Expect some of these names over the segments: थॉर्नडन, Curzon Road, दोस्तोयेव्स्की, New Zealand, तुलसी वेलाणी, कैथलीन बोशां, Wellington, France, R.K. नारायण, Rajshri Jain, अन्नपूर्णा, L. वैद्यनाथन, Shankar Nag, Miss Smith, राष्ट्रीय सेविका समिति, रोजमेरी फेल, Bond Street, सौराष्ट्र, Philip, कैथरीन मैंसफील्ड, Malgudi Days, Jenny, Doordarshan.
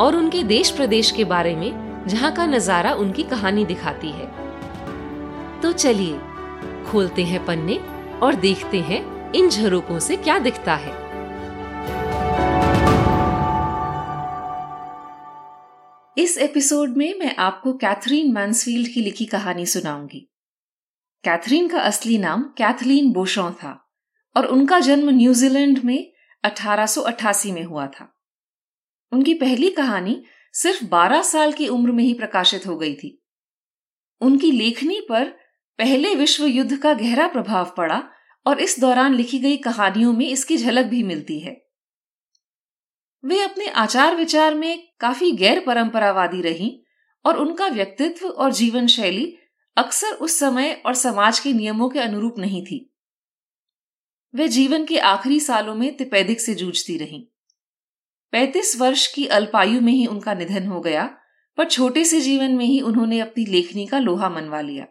और उनके देश प्रदेश के बारे में, जहाँ का नजारा उनकी कहानी दिखाती है। तो चलिए खोलते हैं पन्ने और देखते हैं इन झरोकों से क्या दिखता है। इस एपिसोड में मैं आपको कैथरीन मैंसफील्ड की लिखी कहानी सुनाऊंगी। कैथरीन का असली नाम कैथलीन बोशां था और उनका जन्म न्यूजीलैंड में 1888 में हुआ था। उनकी पहली कहानी सिर्फ 12 साल की उम्र में ही प्रकाशित हो गई थी। उनकी लेखनी पर पहले विश्व युद्ध का गहरा प्रभाव पड़ा और इस दौरान लिखी गई कहानियों में इसकी झलक भी मिलती है। वे अपने आचार विचार में काफी गैर परंपरावादी रहीं और उनका व्यक्तित्व और जीवन शैली अक्सर उस समय और समाज के नियमों के अनुरूप नहीं थी। वे जीवन के आखिरी सालों में तपेदिक से जूझती रहीं। 35 वर्ष की अल्पायु में ही उनका निधन हो गया, पर छोटे से जीवन में ही उन्होंने अपनी लेखनी का लोहा मनवा लिया।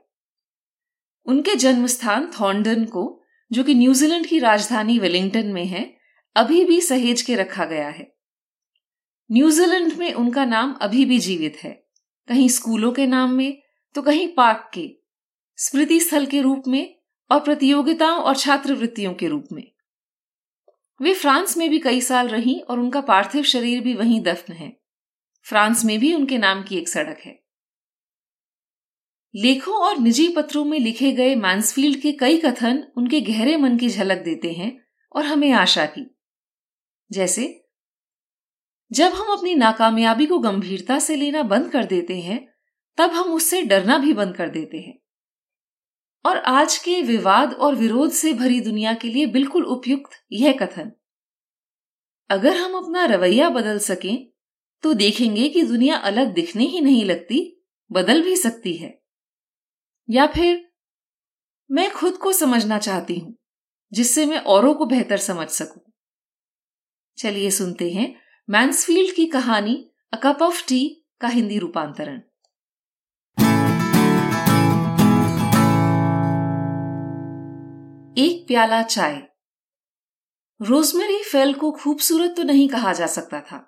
उनके जन्म स्थान थॉर्नडन को, जो कि न्यूजीलैंड की राजधानी वेलिंगटन में है, अभी भी सहेज के रखा गया है। न्यूजीलैंड में उनका नाम अभी भी जीवित है, कहीं स्कूलों के नाम में तो कहीं पार्क के, स्मृति स्थल के रूप में और प्रतियोगिताओं और छात्रवृत्तियों के रूप में। वे फ्रांस में भी कई साल रहीं और उनका पार्थिव शरीर भी वहीं दफन है। फ्रांस में भी उनके नाम की एक सड़क है। लेखों और निजी पत्रों में लिखे गए मैंसफील्ड के कई कथन उनके गहरे मन की झलक देते हैं और हमें आशा की। जैसे, जब हम अपनी नाकामयाबी को गंभीरता से लेना बंद कर देते हैं, तब हम उससे डरना भी बंद कर देते हैं, और आज के विवाद और विरोध से भरी दुनिया के लिए बिल्कुल उपयुक्त यह कथन, अगर हम अपना रवैया बदल सकें तो देखेंगे कि दुनिया अलग दिखने ही नहीं लगती, बदल भी सकती है। या फिर, मैं खुद को समझना चाहती हूं जिससे मैं औरों को बेहतर समझ सकूं। चलिए सुनते हैं मैंसफील्ड की कहानी अ कप ऑफ टी का हिंदी रूपांतरण। एक प्याला चाय। रोजमेरी फेल को खूबसूरत तो नहीं कहा जा सकता था।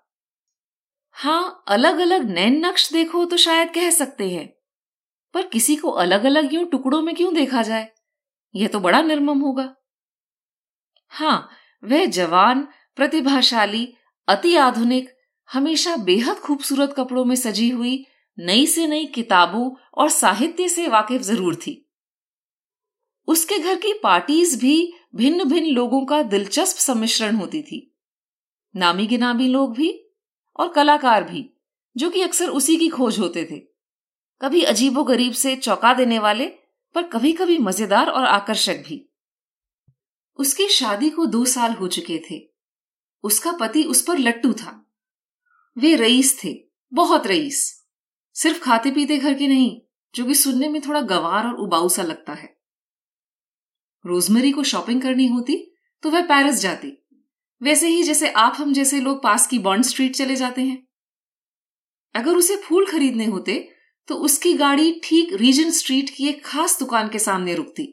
हाँ, अलग अलग नैन नक्श देखो तो शायद कह सकते हैं, पर किसी को अलग अलग यूं टुकड़ों में क्यों देखा जाए? यह तो बड़ा निर्मम होगा। हाँ, वह जवान, प्रतिभाशाली, अति आधुनिक, हमेशा बेहद खूबसूरत कपड़ों में सजी हुई, नई से नई किताबों और साहित्य से वाकिफ जरूर थी। उसके घर की पार्टीज भी भिन्न भिन्न लोगों का दिलचस्प सम्मिश्रण होती थी, नामी गिनामी लोग भी और कलाकार भी, जो कि अक्सर उसी की खोज होते थे, कभी अजीबो गरीब से चौंका देने वाले, पर कभी कभी मजेदार और आकर्षक भी। उसकी शादी को 2 साल हो चुके थे। उसका पति उस पर लट्टू था। वे रईस थे, बहुत रईस, सिर्फ खाते पीते घर के नहीं, जो कि सुनने में थोड़ा गंवार और उबाऊ सा लगता है। रोजमेरी को शॉपिंग करनी होती तो वह पेरिस जाती, वैसे ही जैसे आप हम जैसे लोग पास की बॉन्ड स्ट्रीट चले जाते हैं। अगर उसे फूल खरीदने होते तो उसकी गाड़ी ठीक रीजेंट स्ट्रीट की एक खास दुकान के सामने रुकती।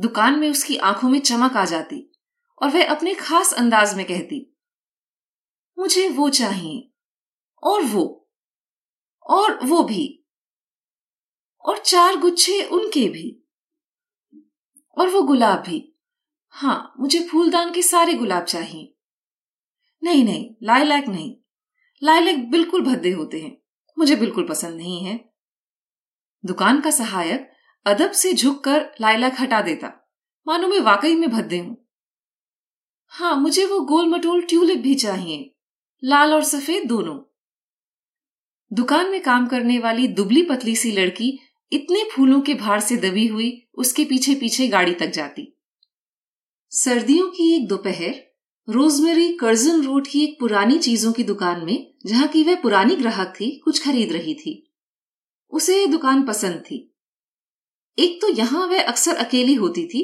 दुकान में उसकी आंखों में चमक आ जाती और वह अपने खास अंदाज में कहती, मुझे वो चाहिए और वो भी, और 4 गुच्छे उनके भी, और वो गुलाब भी। हाँ, मुझे फूलदान के सारे गुलाब चाहिए। नहीं, लाइलैक नहीं, लाइलैक बिल्कुल भद्दे होते हैं, मुझे बिल्कुल पसंद नहीं है। दुकान का सहायक अदब से झुककर लाइलैक हटा देता, मानो मैं वाकई में भद्दे हूं। हाँ, मुझे वो गोल मटोल ट्यूलिप भी चाहिए, लाल और सफेद दोनों। दुकान में काम करने वाली दुबली पतली सी लड़की इतने फूलों के भार से दबी हुई उसके पीछे पीछे गाड़ी तक जाती। सर्दियों की एक दोपहर रोजमेरी कर्जन रोड की एक पुरानी चीजों की दुकान में, जहां की वह पुरानी ग्राहक थी, कुछ खरीद रही थी। उसे यह दुकान पसंद थी। एक तो यहां वह अक्सर अकेली होती थी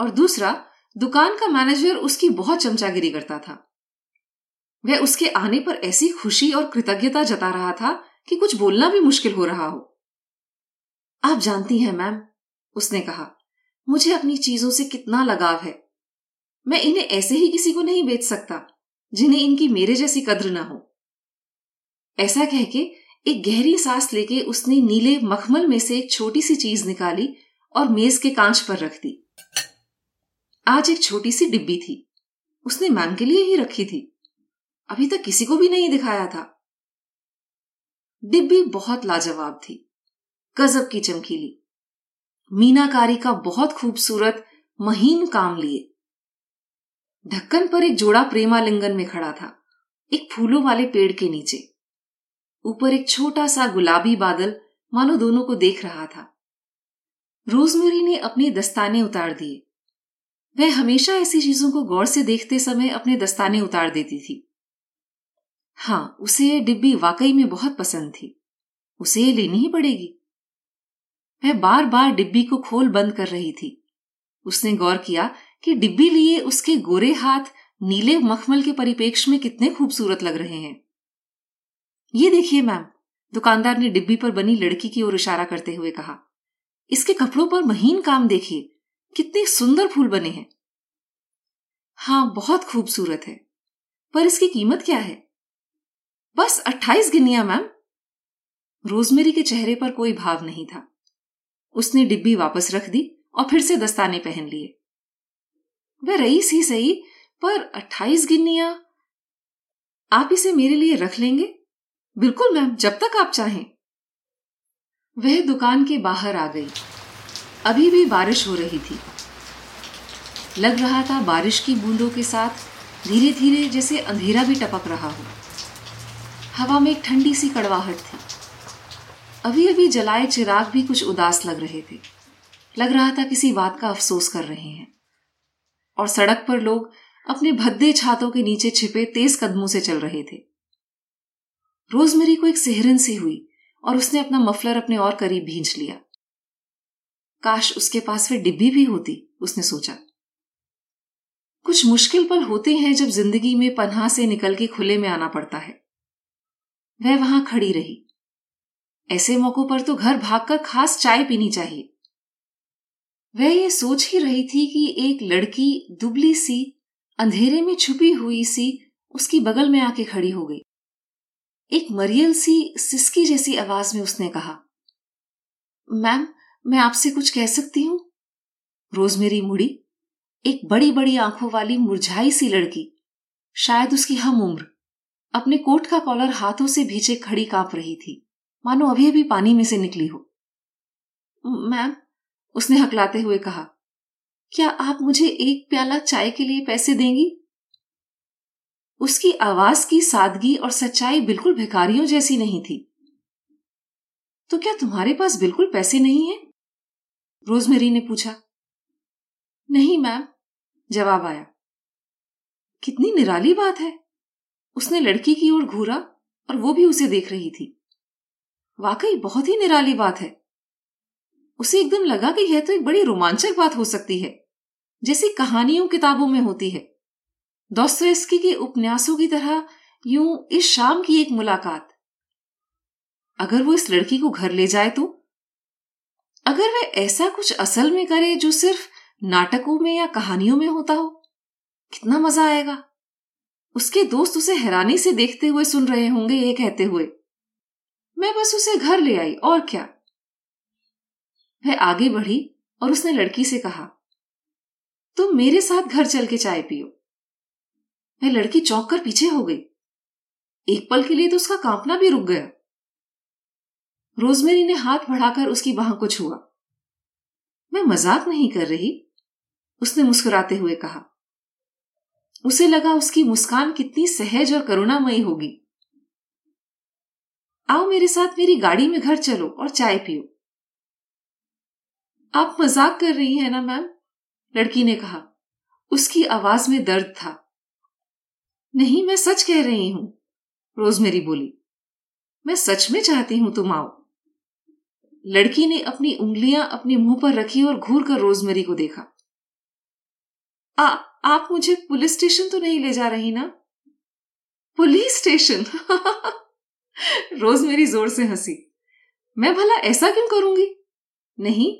और दूसरा दुकान का मैनेजर उसकी बहुत चमचागिरी करता था। वह उसके आने पर ऐसी खुशी और कृतज्ञता जता रहा था कि कुछ बोलना भी मुश्किल हो रहा हो। आप जानती हैं मैम, उसने कहा, मुझे अपनी चीजों से कितना लगाव है। मैं इन्हें ऐसे ही किसी को नहीं बेच सकता जिन्हें इनकी मेरे जैसी कद्र ना हो। ऐसा कह के एक गहरी सांस लेके उसने नीले मखमल में से एक छोटी सी चीज निकाली और मेज के कांच पर रख दी। आज एक छोटी सी डिब्बी थी, उसने मैम के लिए ही रखी थी। अभी तक किसी को भी नहीं दिखाया था। डिब्बी बहुत लाजवाब थी, गजब की चमकीली, मीनाकारी का बहुत खूबसूरत महीन काम लिए। ढक्कन पर एक जोड़ा प्रेमालिंगन में खड़ा था, एक फूलों वाले पेड़ के नीचे। ऊपर एक छोटा सा गुलाबी बादल मानो दोनों को देख रहा था। रोजमेरी ने अपने दस्ताने उतार दिए। वह हमेशा ऐसी चीजों को गौर से देखते समय अपने दस्ताने उतार देती थी। हां, उसे यह डिब्बी वाकई में बहुत पसंद थी। उसे यह लेनी ही पड़ेगी। वह बार बार डिब्बी को खोल बंद कर रही थी। उसने गौर किया कि डिब्बी लिए उसके गोरे हाथ नीले मखमल के परिपेक्ष में कितने खूबसूरत लग रहे हैं। ये देखिए मैम, दुकानदार ने डिब्बी पर बनी लड़की की ओर इशारा करते हुए कहा, इसके कपड़ों पर महीन काम देखिए, कितने सुंदर फूल बने हैं। हाँ, बहुत खूबसूरत है, पर इसकी कीमत क्या है? बस 28 गिनिया मैम। रोजमेरी के चेहरे पर कोई भाव नहीं था। उसने डिब्बी वापस रख दी और फिर से दस्ताने पहन लिए। वह रईस ही सही, पर 28 गिनिया। आप इसे मेरे लिए रख लेंगे? बिल्कुल मैम, जब तक आप चाहें। वह दुकान के बाहर आ गई। अभी भी बारिश हो रही थी। लग रहा था बारिश की बूंदों के साथ धीरे धीरे जैसे अंधेरा भी टपक रहा हो। हवा में एक ठंडी सी कड़वाहट थी। अभी अभी जलाए चिराग भी कुछ उदास लग रहे थे। लग रहा था किसी बात का अफसोस कर रहे हैं। और सड़क पर लोग अपने भद्दे छातों के नीचे छिपे तेज कदमों से चल रहे थे। रोजमेरी को एक सिहरन सी हुई और उसने अपना मफलर अपने और करीब भींच लिया। काश उसके पास वह डिब्बी भी होती, उसने सोचा। कुछ मुश्किल पल होते हैं जब जिंदगी में पनाह से निकल के खुले में आना पड़ता है। वह वहां खड़ी रही। ऐसे मौकों पर तो घर भागकर खास चाय पीनी चाहिए। वह ये सोच ही रही थी कि एक लड़की दुबली सी, अंधेरे में छुपी हुई सी, उसकी बगल में आके खड़ी हो गई। एक मरियल सी सिसकी जैसी आवाज में उसने कहा, मैम, मैं आपसे कुछ कह सकती हूं? रोजमेरी मुड़ी। एक बड़ी बड़ी आंखों वाली मुरझाई सी लड़की, शायद उसकी हम उम्र, अपने कोट का कॉलर हाथों से भींचे खड़ी कांप रही थी, मानो अभी अभी पानी में से निकली हो। मैम, उसने हकलाते हुए कहा, क्या आप मुझे एक प्याला चाय के लिए पैसे देंगी? उसकी आवाज की सादगी और सच्चाई बिल्कुल भिखारियों जैसी नहीं थी। तो क्या तुम्हारे पास बिल्कुल पैसे नहीं है? रोजमेरी ने पूछा। नहीं मैम, जवाब आया। कितनी निराली बात है। उसने लड़की की ओर घूरा और वो भी उसे देख रही थी। वाकई बहुत ही निराली बात है। उसे एकदम लगा कि यह तो एक बड़ी रोमांचक बात हो सकती है, जैसी कहानियों किताबों में होती है, दोस्तोयेव्स्की के उपन्यासों की तरह। यूं इस शाम की एक मुलाकात, अगर वो इस लड़की को घर ले जाए तो, अगर वह ऐसा कुछ असल में करे जो सिर्फ नाटकों में या कहानियों में होता हो, कितना मजा आएगा। उसके दोस्त उसे हैरानी से देखते हुए सुन रहे होंगे, ये कहते हुए, मैं बस उसे घर ले आई, और क्या। वह आगे बढ़ी और उसने लड़की से कहा, तुम मेरे साथ घर चल के चाय पियो। वह लड़की चौंक कर पीछे हो गई। एक पल के लिए तो उसका कांपना भी रुक गया। रोजमेरी ने हाथ बढ़ाकर उसकी बांह को छुआ। मैं मजाक नहीं कर रही, उसने मुस्कुराते हुए कहा। उसे लगा उसकी मुस्कान कितनी सहज और करुणामयी होगी। आओ मेरे साथ, मेरी गाड़ी में घर चलो और चाय पियो। आप मजाक कर रही हैं ना मैम, लड़की ने कहा। उसकी आवाज में दर्द था नहीं, मैं सच कह रही हूं, रोजमेरी बोली। मैं सच में चाहती हूं तुम आओ। लड़की ने अपनी उंगलियां अपने मुंह पर रखी और घूर कर रोजमेरी को देखा। आप मुझे पुलिस स्टेशन तो नहीं ले जा रही ना? Police station? रोजमेरी जोर से हंसी। मैं भला ऐसा क्यों करूंगी? नहीं,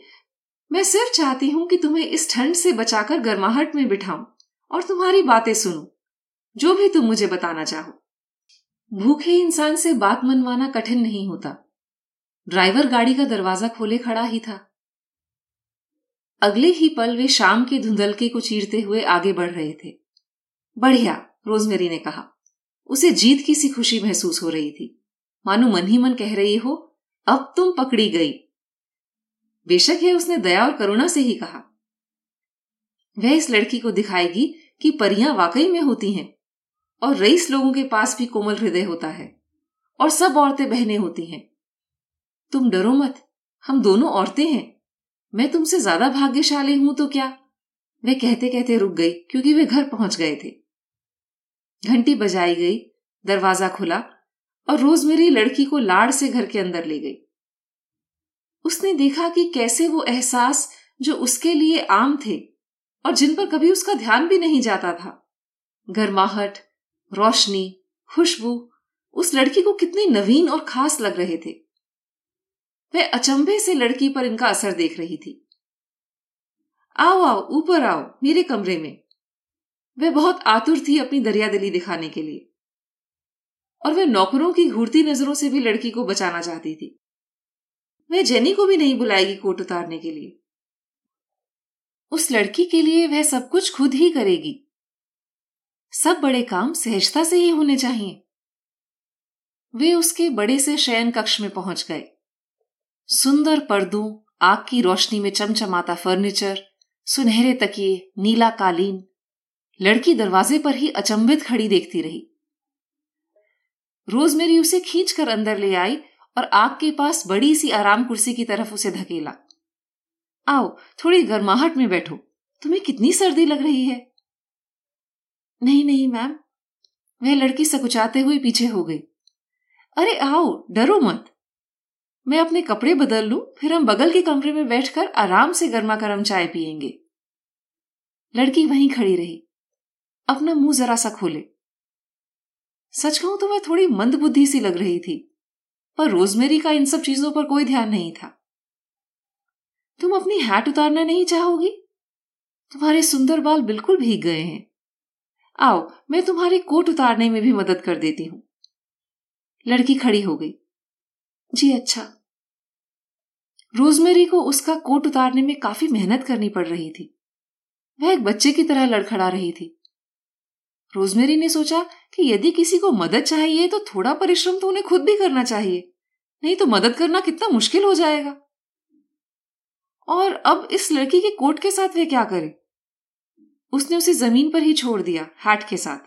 मैं सिर्फ चाहती हूं कि तुम्हें इस ठंड से बचाकर गर्माहट में बिठाऊं और तुम्हारी बातें सुनूं, जो भी तुम मुझे बताना चाहो। भूखे इंसान से बात मनवाना कठिन नहीं होता। ड्राइवर गाड़ी का दरवाजा खोले खड़ा ही था। अगले ही पल वे शाम के धुंधलके को चीरते हुए आगे बढ़ रहे थे। बढ़िया, रोजमेरी ने कहा। उसे जीत की सी खुशी महसूस हो रही थी, मानो मन ही मन कह रही हो, अब तुम पकड़ी गई। बेशक है, उसने दया और करुणा से ही कहा। वह इस लड़की को दिखाएगी कि परियां वाकई में होती हैं, और रईस लोगों के पास भी कोमल हृदय होता है, और सब औरतें बहनें होती हैं। तुम डरो मत, हम दोनों औरतें हैं। मैं तुमसे ज्यादा भाग्यशाली हूं तो क्या? वे कहते कहते रुक गई क्योंकि वे घर पहुंच गए थे। घंटी बजाई गई, दरवाजा खुला और रोजमेरी लड़की को लाड़ से घर के अंदर ले गई। उसने देखा कि कैसे वो एहसास जो उसके लिए आम थे और जिन पर कभी उसका ध्यान भी नहीं जाता था, गर्माहट, रोशनी, खुशबू, उस लड़की को कितने नवीन और खास लग रहे थे। वह अचंभे से लड़की पर इनका असर देख रही थी। आओ आओ, ऊपर आओ, मेरे कमरे में। वह बहुत आतुर थी अपनी दरियादिली दिखाने के लिए, और वह नौकरों की घूरती नजरों से भी लड़की को बचाना चाहती थी। वह जेनी को भी नहीं बुलाएगी कोट उतारने के लिए। उस लड़की के लिए वह सब कुछ खुद ही करेगी। सब बड़े काम सहजता से ही होने चाहिए। वे उसके बड़े से शयन कक्ष में पहुंच गए। सुंदर पर्दों, आग की रोशनी में चमचमाता फर्नीचर, सुनहरे तकिए, नीला कालीन। लड़की दरवाजे पर ही अचंभित खड़ी देखती रही। रोजमेरी उसे खींचकर अंदर ले आई और आग के पास बड़ी सी आराम कुर्सी की तरफ उसे धकेला। आओ, थोड़ी गर्माहट में बैठो, तुम्हें कितनी सर्दी लग रही है। नहीं नहीं मैम, वह लड़की सकुचाते हुए पीछे हो गई। अरे आओ, डरो मत, मैं अपने कपड़े बदल लूं, फिर हम बगल के कमरे में बैठकर आराम से गर्मा गर्म चाय पियेंगे। लड़की वहीं खड़ी रही, अपना मुंह जरा सा खोले। सच कहूं तो मैं थोड़ी मंदबुद्धि सी लग रही थी, पर रोजमेरी का इन सब चीजों पर कोई ध्यान नहीं था। तुम अपनी हैट उतारना नहीं चाहोगी? तुम्हारे सुंदर बाल बिल्कुल भीग गए हैं। आओ, मैं तुम्हारे कोट उतारने में भी मदद कर देती हूं। लड़की खड़ी हो गई। जी अच्छा। रोजमेरी को उसका कोट उतारने में काफी मेहनत करनी पड़ रही थी। वह एक बच्चे की तरह लड़खड़ा रही थी। रोजमेरी ने सोचा कि यदि किसी को मदद चाहिए तो थोड़ा परिश्रम तो उन्हें खुद भी करना चाहिए, नहीं तो मदद करना कितना मुश्किल हो जाएगा। और अब इस लड़की के कोट के साथ वह क्या करे? उसने उसे जमीन पर ही छोड़ दिया, हैट के साथ।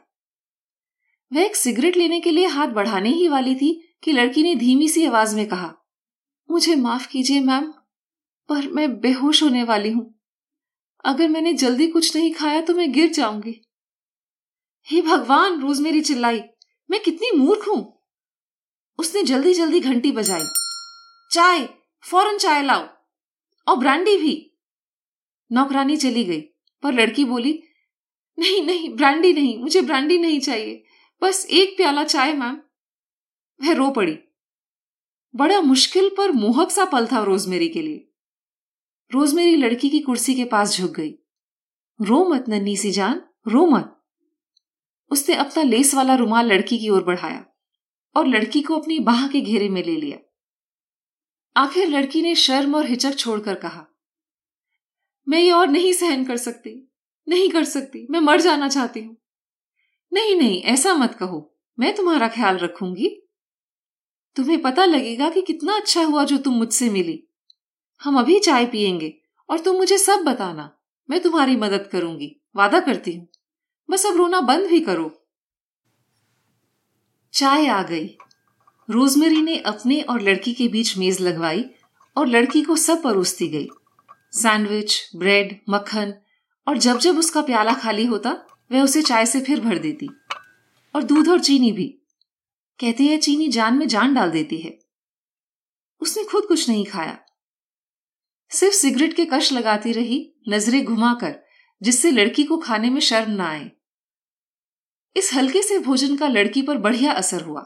वह एक सिगरेट लेने के लिए हाथ बढ़ाने ही वाली थी कि लड़की ने धीमी सी आवाज में कहा, मुझे माफ कीजिए मैम, पर मैं बेहोश होने वाली हूं। अगर मैंने जल्दी कुछ नहीं खाया तो मैं गिर जाऊंगी। हे भगवान, रोजमेरी चिल्लाई, मैं कितनी मूर्ख हूं। उसने जल्दी जल्दी घंटी बजाई। चाय, फौरन चाय लाओ, और ब्रांडी भी। नौकरानी चली गई, पर लड़की बोली, नहीं नहीं ब्रांडी नहीं, मुझे ब्रांडी नहीं चाहिए, बस एक प्याला चाय मैम। वह रो पड़ी। बड़ा मुश्किल पर मोहक सा पल था रोजमेरी के लिए। रोजमेरी लड़की की कुर्सी के पास झुक गई। रो मत नन्ही सी जान, रो मत। उसने अपना लेस वाला रुमाल लड़की की ओर बढ़ाया और लड़की को अपनी बाह के घेरे में ले लिया। आखिर लड़की ने शर्म और हिचक छोड़कर कहा, मैं ये और नहीं सहन कर सकती, नहीं कर सकती, मैं मर जाना चाहती हूं। नहीं नहीं, ऐसा मत कहो, मैं तुम्हारा ख्याल रखूंगी। तुम्हें पता लगेगा कि कितना अच्छा हुआ जो तुम मुझसे मिली। हम अभी चाय पियेंगे और तुम मुझे सब बताना, मैं तुम्हारी मदद करूंगी, वादा करती हूं। बस अब रोना बंद भी करो। चाय आ गई। रोजमेरी ने अपने और लड़की के बीच मेज लगवाई और लड़की को सब परोसती गई, सैंडविच, ब्रेड, मक्खन, और जब जब उसका प्याला खाली होता वह उसे चाय से फिर भर देती। और दूध और चीनी भी। कहते हैं चीनी जान में जान डाल देती है। उसने खुद कुछ नहीं खाया, सिर्फ सिगरेट के कश लगाती रही, नजरें घुमाकर, जिससे लड़की को खाने में शर्म ना आए। इस हल्के से भोजन का लड़की पर बढ़िया असर हुआ।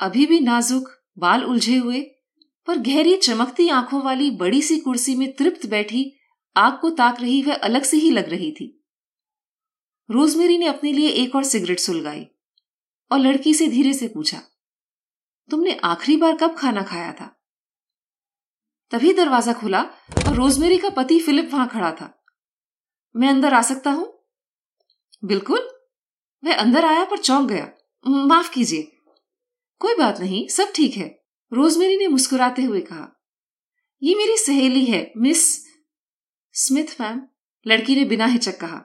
अभी भी नाजुक, बाल उलझे हुए, पर गहरी चमकती आंखों वाली बड़ी सी कुर्सी में तृप्त बैठी, आग को ताक रही वह अलग से ही लग रही थी। रोजमेरी ने अपने लिए एक और सिगरेट सुलगाई और लड़की से धीरे से पूछा, तुमने आखिरी बार कब खाना खाया था? तभी दरवाजा खुला और रोजमेरी का पति फिलिप वहां खड़ा था। मैं अंदर आ सकता हूं? बिल्कुल। वह अंदर आया पर चौंक गया। माफ कीजिए। कोई बात नहीं, सब ठीक है, रोजमेरी ने मुस्कुराते हुए कहा। ये मेरी सहेली है, मिस स्मिथ मैम, लड़की ने बिना हिचक कहा।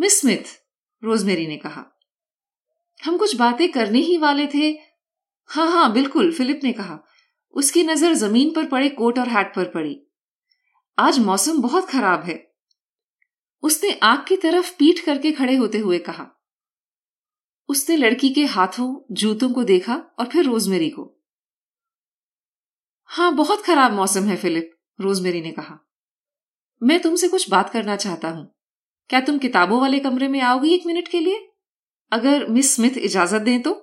मिस स्मिथ, रोजमेरी ने कहा, हम कुछ बातें करने ही वाले थे। हाँ हाँ बिल्कुल, फिलिप ने कहा। उसकी नजर जमीन पर पड़े कोट और हैट पर पड़ी। आज मौसम बहुत खराब है, उसने आग की तरफ पीठ करके खड़े होते हुए कहा। उसने लड़की के हाथों, जूतों को देखा और फिर रोजमेरी को। हाँ, बहुत खराब मौसम है फिलिप, रोजमेरी ने कहा। मैं तुमसे कुछ बात करना चाहता हूं। क्या तुम किताबों वाले कमरे में आओगी 1 मिनट के लिए, अगर मिस स्मिथ इजाजत दें तो?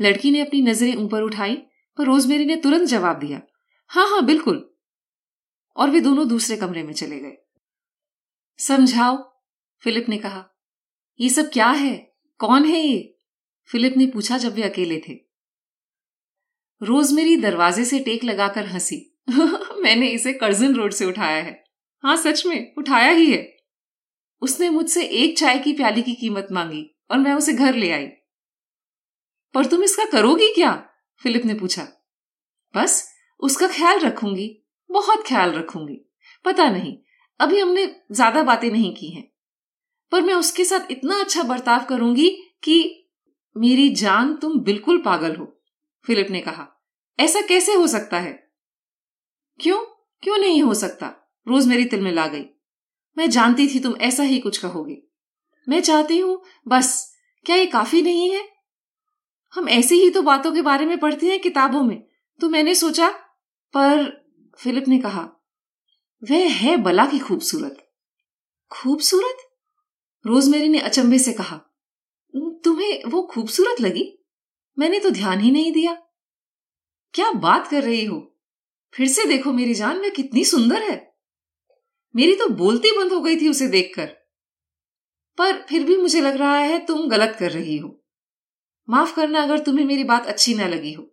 लड़की ने अपनी नजरें ऊपर उठाई पर रोजमेरी ने तुरंत जवाब दिया, हाँ हाँ बिल्कुल, और वे दोनों दूसरे कमरे में चले गए। समझाओ, फिलिप ने कहा। ये सब क्या है, कौन है ये? फिलिप ने पूछा जब वे अकेले थे। रोजमेरी दरवाजे से टेक लगाकर हंसी। मैंने इसे कर्जन रोड से उठाया है। हाँ सच में, उठाया ही है। उसने मुझसे 1 चाय की प्याली की कीमत मांगी और मैं उसे घर ले आई। पर तुम इसका करोगी क्या? फिलिप ने पूछा। बस उसका ख्याल रखूंगी, बहुत ख्याल रखूंगी। पता नहीं, अभी हमने ज्यादा बातें नहीं की हैं, पर मैं उसके साथ इतना अच्छा बर्ताव करूंगी कि मेरी जान तुम बिल्कुल पागल हो, फिलिप ने कहा। ऐसा कैसे हो सकता है? क्यों क्यों नहीं हो सकता, रोजमेरी तिलमिला गई। मैं जानती थी तुम ऐसा ही कुछ कहोगे। मैं चाहती हूं बस, क्या ये काफी नहीं है? हम ऐसी ही तो बातों के बारे में पढ़ते हैं किताबों में, तो मैंने सोचा। पर फिलिप ने कहा, वह है बला की खूबसूरत। खूबसूरत? रोजमेरी ने अचंभे से कहा, तुम्हें वो खूबसूरत लगी? मैंने तो ध्यान ही नहीं दिया। क्या बात कर रही हो, फिर से देखो मेरी जान, वह कितनी सुंदर है। मेरी तो बोलती बंद हो गई थी उसे देखकर। पर फिर भी मुझे लग रहा है तुम गलत कर रही हो। माफ करना अगर तुम्हें मेरी बात अच्छी ना लगी हो।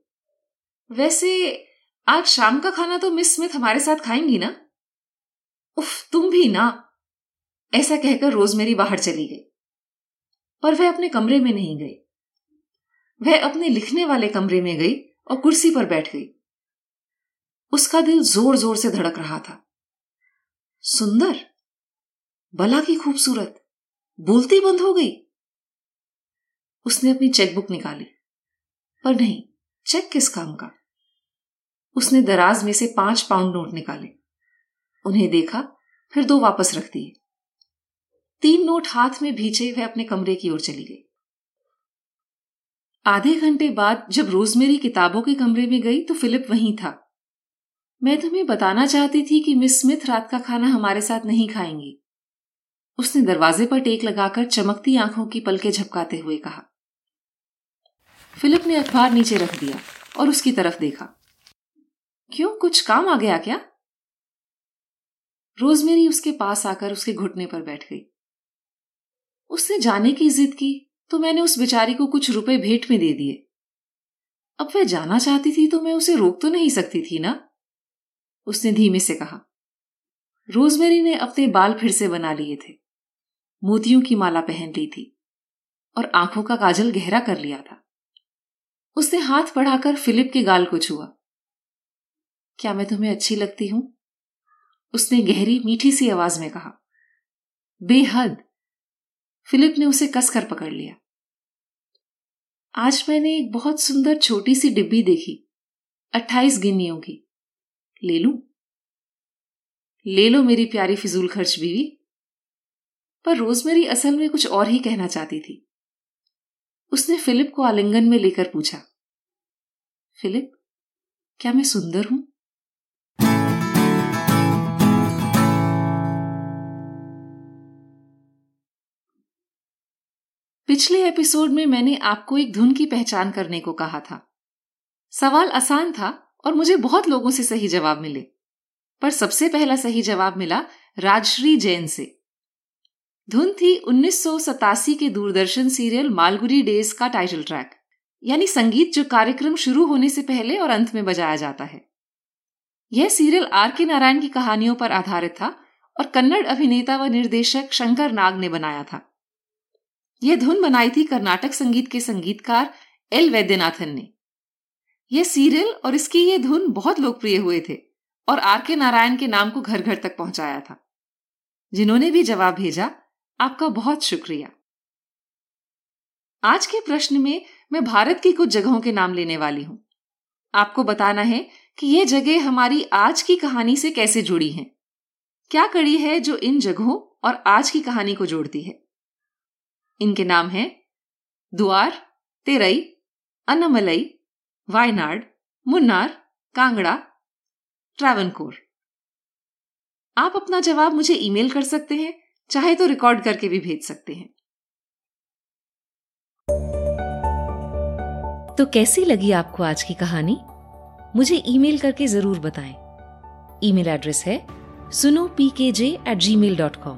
वैसे आज शाम का खाना तो मिस स्मिथ हमारे साथ खाएंगी ना? उफ, तुम भी ना। ऐसा कहकर रोजमेरी बाहर चली गई, पर वह अपने कमरे में नहीं गई। वह अपने लिखने वाले कमरे में गई और कुर्सी पर बैठ गई। उसका दिल जोर जोर से धड़क रहा था। सुंदर, बला की खूबसूरत, बोलती बंद हो गई। उसने अपनी चेकबुक निकाली, पर नहीं, चेक किस काम का। उसने दराज में से 5 पाउंड नोट निकाले, उन्हें देखा, फिर 2 वापस रख दिए। 3 नोट हाथ में भींचे वह अपने कमरे की ओर चली गई। आधे घंटे बाद जब रोजमेरी किताबों के कमरे में गई तो फिलिप वहीं था। मैं तुम्हें बताना चाहती थी कि मिस स्मिथ रात का खाना हमारे साथ नहीं खाएंगी, उसने दरवाजे पर टेक लगाकर चमकती आंखों की पलकें झपकाते हुए कहा। फिलिप ने अखबार नीचे रख दिया और उसकी तरफ देखा। क्यों, कुछ काम आ गया क्या? रोजमेरी उसके पास आकर उसके घुटने पर बैठ गई। उसने जाने की जिद की तो मैंने उस बेचारी को कुछ रुपए भेंट में दे दिए। अब वह जाना चाहती थी तो मैं उसे रोक तो नहीं सकती थी ना, उसने धीमे से कहा। रोजमेरी ने अपने बाल फिर से बना लिए थे, मोतियों की माला पहन ली थी और आंखों का काजल गहरा कर लिया था। उसने हाथ बढ़ाकर फिलिप के गाल को छुआ। क्या मैं तुम्हें अच्छी लगती हूं? उसने गहरी मीठी सी आवाज में कहा। बेहद। फिलिप ने उसे कसकर पकड़ लिया। आज मैंने एक बहुत सुंदर छोटी सी डिब्बी देखी, 28 गिन्नियों की, ले लूं? ले लो मेरी प्यारी फिजूल खर्च बीवी। पर रोजमेरी असल में कुछ और ही कहना चाहती थी, उसने फिलिप को आलिंगन में लेकर पूछा, फिलिप, क्या मैं सुंदर हूं? पिछले एपिसोड में मैंने आपको एक धुन की पहचान करने को कहा था। सवाल आसान था और मुझे बहुत लोगों से सही जवाब मिले, पर सबसे पहला सही जवाब मिला राजश्री जैन से। धुन थी 1987 के दूरदर्शन सीरियल मालगुडी डेज का टाइटल ट्रैक, यानी संगीत जो कार्यक्रम शुरू होने से पहले और अंत में बजाया जाता है। यह सीरियल R.K. नारायण की कहानियों पर आधारित था और कन्नड़ अभिनेता व निर्देशक शंकर नाग ने बनाया था। यह धुन बनाई थी कर्नाटक संगीत के संगीतकार L. वैद्यनाथन ने। यह सीरियल और इसकी यह धुन बहुत लोकप्रिय हुए थे और R.K. नारायण के नाम को घर घर तक पहुंचाया था। जिन्होंने भी जवाब भेजा, आपका बहुत शुक्रिया। आज के प्रश्न में मैं भारत की कुछ जगहों के नाम लेने वाली हूं। आपको बताना है कि यह जगह हमारी आज की कहानी से कैसे जुड़ी हैं। क्या कड़ी है जो इन जगहों और आज की कहानी को जोड़ती है। इनके नाम हैं दुआर, तेरई, अन्नामलई, वायनाड, मुन्नार, कांगड़ा, ट्रावनकोर। आप अपना जवाब मुझे ईमेल कर सकते हैं, चाहे तो रिकॉर्ड करके भी भेज सकते हैं। तो कैसी लगी आपको आज की कहानी? मुझे ईमेल करके जरूर बताएं। ईमेल एड्रेस है sunopkj@gmail.com।